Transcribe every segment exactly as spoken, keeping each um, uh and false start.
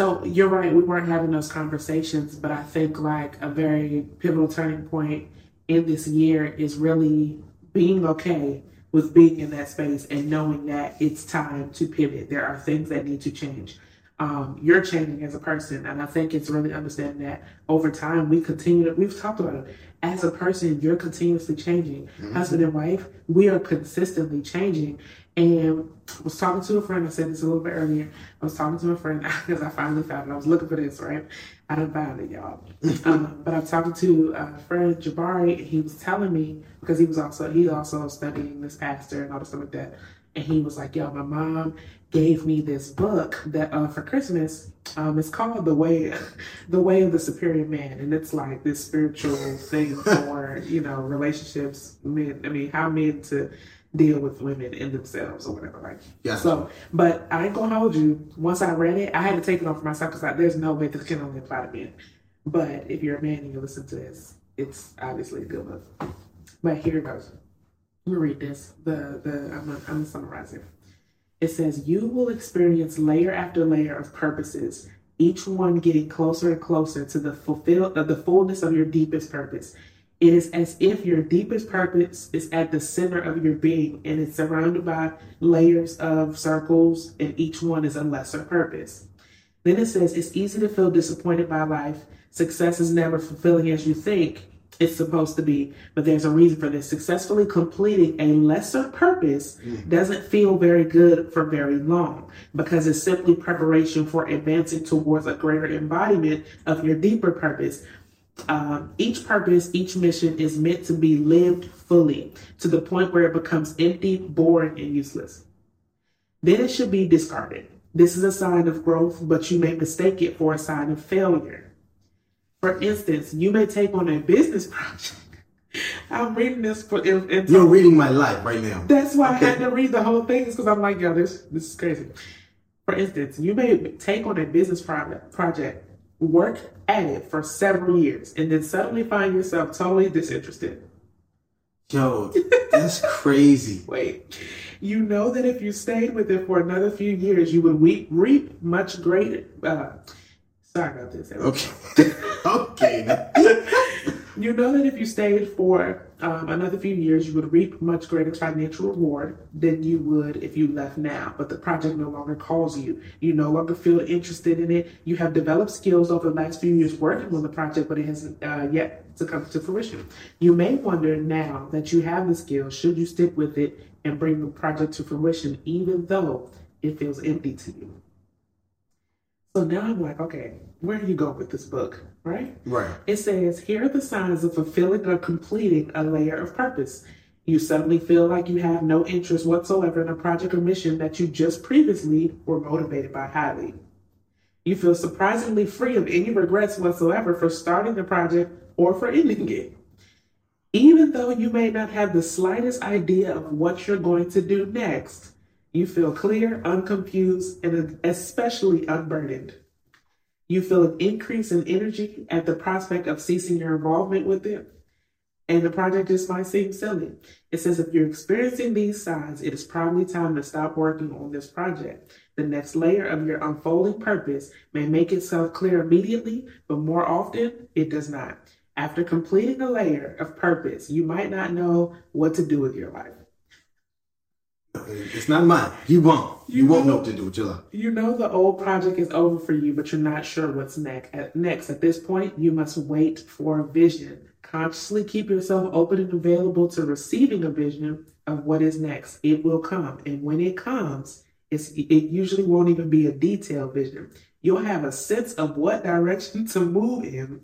So you're right, we weren't having those conversations, but I think like a very pivotal turning point in this year is really being okay with being in that space and knowing that it's time to pivot. There are things that need to change. Um, you're changing as a person, and I think it's really understanding that over time we continue to, we've talked about it. As a person, you're continuously changing. Mm-hmm. Husband and wife, we are consistently changing. And I was talking to a friend, I said this a little bit earlier, I was talking to a friend because I finally found it. I was looking for this, right? I didn't find it, y'all. um, but I'm talking to a friend, Jabari, and he was telling me, because he was also, he also studying this pastor and all this stuff like that. And he was like, yo, my mom gave me this book that uh, for Christmas, um, it's called The Way The Way of the Superior Man. And it's like this spiritual thing for, you know, relationships, men, I mean, how men to deal with women in themselves or whatever, like. Yeah. So, but I ain't gonna hold you. Once I read it, I had to take it on for myself because there's no way this can only apply to men. But if you're a man and you listen to this, it's obviously a good book. But here it goes. I'm gonna read this. The the I'm gonna, I'm gonna summarize it. It says, you will experience layer after layer of purposes, each one getting closer and closer to the fulfill uh, the fullness of your deepest purpose. It is as if your deepest purpose is at the center of your being and it's surrounded by layers of circles, and each one is a lesser purpose. Then it says, it's easy to feel disappointed by life. Success is never fulfilling as you think it's supposed to be, but there's a reason for this. Successfully completing a lesser purpose doesn't feel very good for very long because it's simply preparation for advancing towards a greater embodiment of your deeper purpose. Um, each purpose, each mission is meant to be lived fully to the point where it becomes empty, boring, and useless. Then it should be discarded. This is a sign of growth, but you may mistake it for a sign of failure. For instance, you may take on a business project. I'm reading this. For, in, in You're reading my life right now. That's why okay. I had to read the whole thing because I'm like, yo, this, this is crazy. For instance, you may take on a business project, work at it for several years, and then suddenly find yourself totally disinterested. Yo, that's crazy. Wait, you know that if you stayed with it for another few years, you would we- reap much greater. Uh, sorry about this. Okay. okay. You know that if you stayed for um, another few years, you would reap much greater financial reward than you would if you left now. But the project no longer calls you. You no longer feel interested in it. You have developed skills over the last few years working on the project, but it hasn't uh, yet to come to fruition. You may wonder now that you have the skills, should you stick with it and bring the project to fruition, even though it feels empty to you? So now I'm like, okay, where do you go with this book, right? Right. It says, here are the signs of fulfilling or completing a layer of purpose. You suddenly feel like you have no interest whatsoever in a project or mission that you just previously were motivated by highly. You feel surprisingly free of any regrets whatsoever for starting the project or for ending it. Even though you may not have the slightest idea of what you're going to do next, you feel clear, unconfused, and especially unburdened. You feel an increase in energy at the prospect of ceasing your involvement with it, and the project just might seem silly. It says if you're experiencing these signs, it is probably time to stop working on this project. The next layer of your unfolding purpose may make itself clear immediately, but more often it does not. After completing a layer of purpose, you might not know what to do with your life. It's not mine. You won't. You, you won't know what to do with your life. You know the old project is over for you, but you're not sure what's next. At, next. At this point, you must wait for a vision. Consciously keep yourself open and available to receiving a vision of what is next. It will come. And when it comes, it's, it usually won't even be a detailed vision. You'll have a sense of what direction to move in,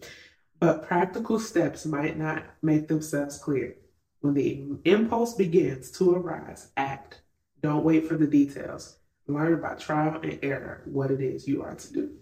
but practical steps might not make themselves clear. When the impulse begins to arise, act. Don't wait for the details. Learn by trial and error what it is you are to do.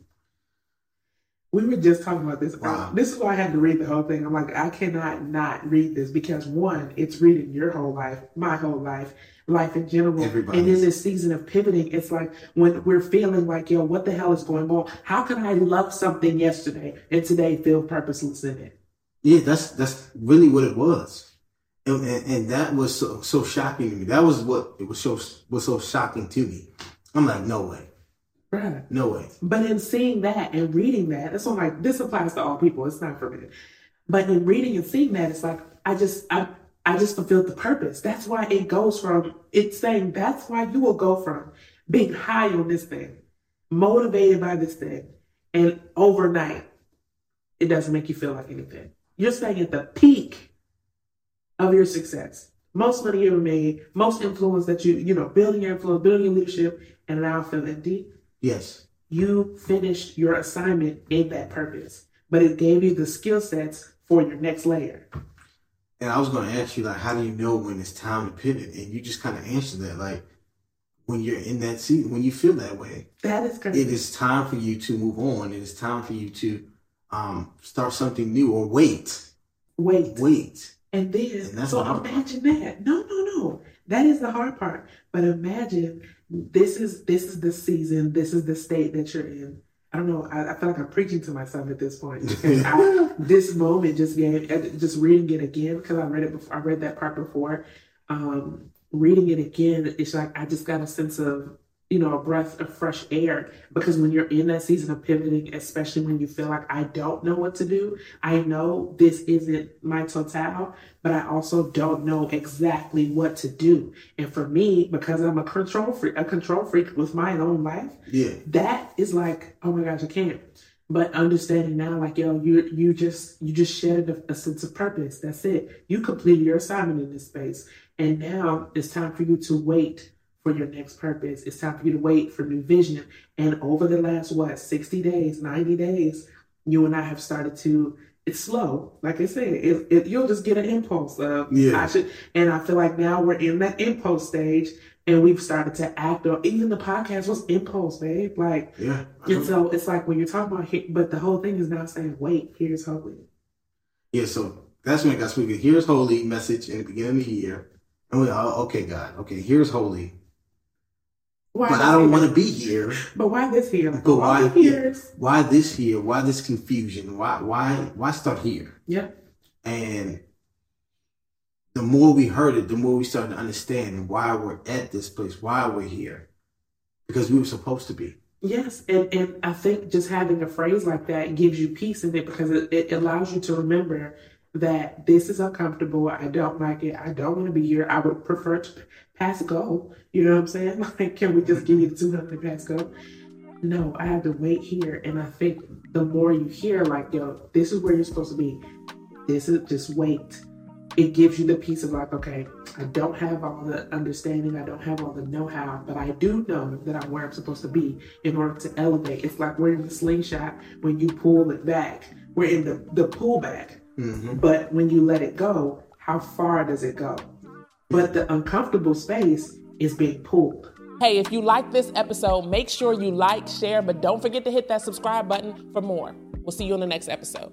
We were just talking about this. Wow. This is why I had to read the whole thing. I'm like, I cannot not read this because, one, it's reading your whole life, my whole life, life in general. Everybody's. And in this season of pivoting, it's like when we're feeling like, yo, what the hell is going on? How can I love something yesterday and today feel purposeless in it? Yeah, that's that's really what it was. And, and, and that was so, so shocking to me. That was what it was so was so shocking to me. I'm like, no way. Right. No way. But in seeing that and reading that, that's what I'm like, this applies to all people. It's not for me. But in reading and seeing that, it's like, I just, I, I just fulfilled the purpose. That's why it goes from, it's saying, that's why you will go from being high on this thing, motivated by this thing, and overnight, it doesn't make you feel like anything. You're staying at the peak of your success. Most money you ever made, most influence that you, you know, building your influence, building your leadership, and now I feel empty. Yes. You finished your assignment in that purpose, but it gave you the skill sets for your next layer. And I was going to ask you, like, how do you know when it's time to pivot? And you just kind of answered that, like, when you're in that seat, when you feel that way. That is correct. It is time for you to move on. It is time for you to um, start something new or wait. Wait. Wait. And then, and so imagine part. that. No, no, no. That is the hard part. But imagine this is this is the season. This is the state that you're in. I don't know. I, I feel like I'm preaching to myself at this point. I, this moment just gave, just reading it again, because I read it before. I read that part before. Um, reading it again, it's like I just got a sense of, you know, a breath of fresh air, because when you're in that season of pivoting, especially when you feel like I don't know what to do, I know this isn't my total, but I also don't know exactly what to do. And for me, because I'm a control freak, a control freak with my own life, yeah, that is like, oh my gosh, I can't. But understanding now, like, yo, you you just you just shared a, a sense of purpose. That's it. You completed your assignment in this space, and now it's time for you to wait for your next purpose. It's time for you to wait for new vision. And over the last, what, sixty days, ninety days, you and I have started to, it's slow. Like I said, it, it, you'll just get an impulse of, yeah. I should, and I feel like now we're in that impulse stage and we've started to act on, even the podcast was impulse, babe. Like, yeah. And so it's like when you're talking about, but the whole thing is now saying, wait, here's holy. Yeah, so that's when I got speaking. Here's holy message at the beginning of the year. And we're like, okay, God, okay, here's holy. Why but I don't want to be here. But why this here? But why, why here? Why this here? Why this confusion? Why why why start here? Yeah. And the more we heard it, the more we started to understand why we're at this place, why we're here, because we were supposed to be. Yes, and and I think just having a phrase like that gives you peace in it, because it, it allows you to remember that this is uncomfortable. I don't like it. I don't want to be here. I would prefer to pass go. You know what I'm saying? Like, can we just give you the two hundred pass go? No, I have to wait here. And I think the more you hear, like, yo, this is where you're supposed to be. This is just wait. it gives you the peace of like, okay, I don't have all the understanding, I don't have all the know-how, but I do know that I'm where I'm supposed to be in order to elevate. It's like we're in the slingshot. When you pull it back, we're in the, the pullback. Mm-hmm. But when you let it go, how far does it go? But the uncomfortable space is being pulled. Hey, if you like this episode, make sure you like, share, but don't forget to hit that subscribe button for more. We'll see you in the next episode.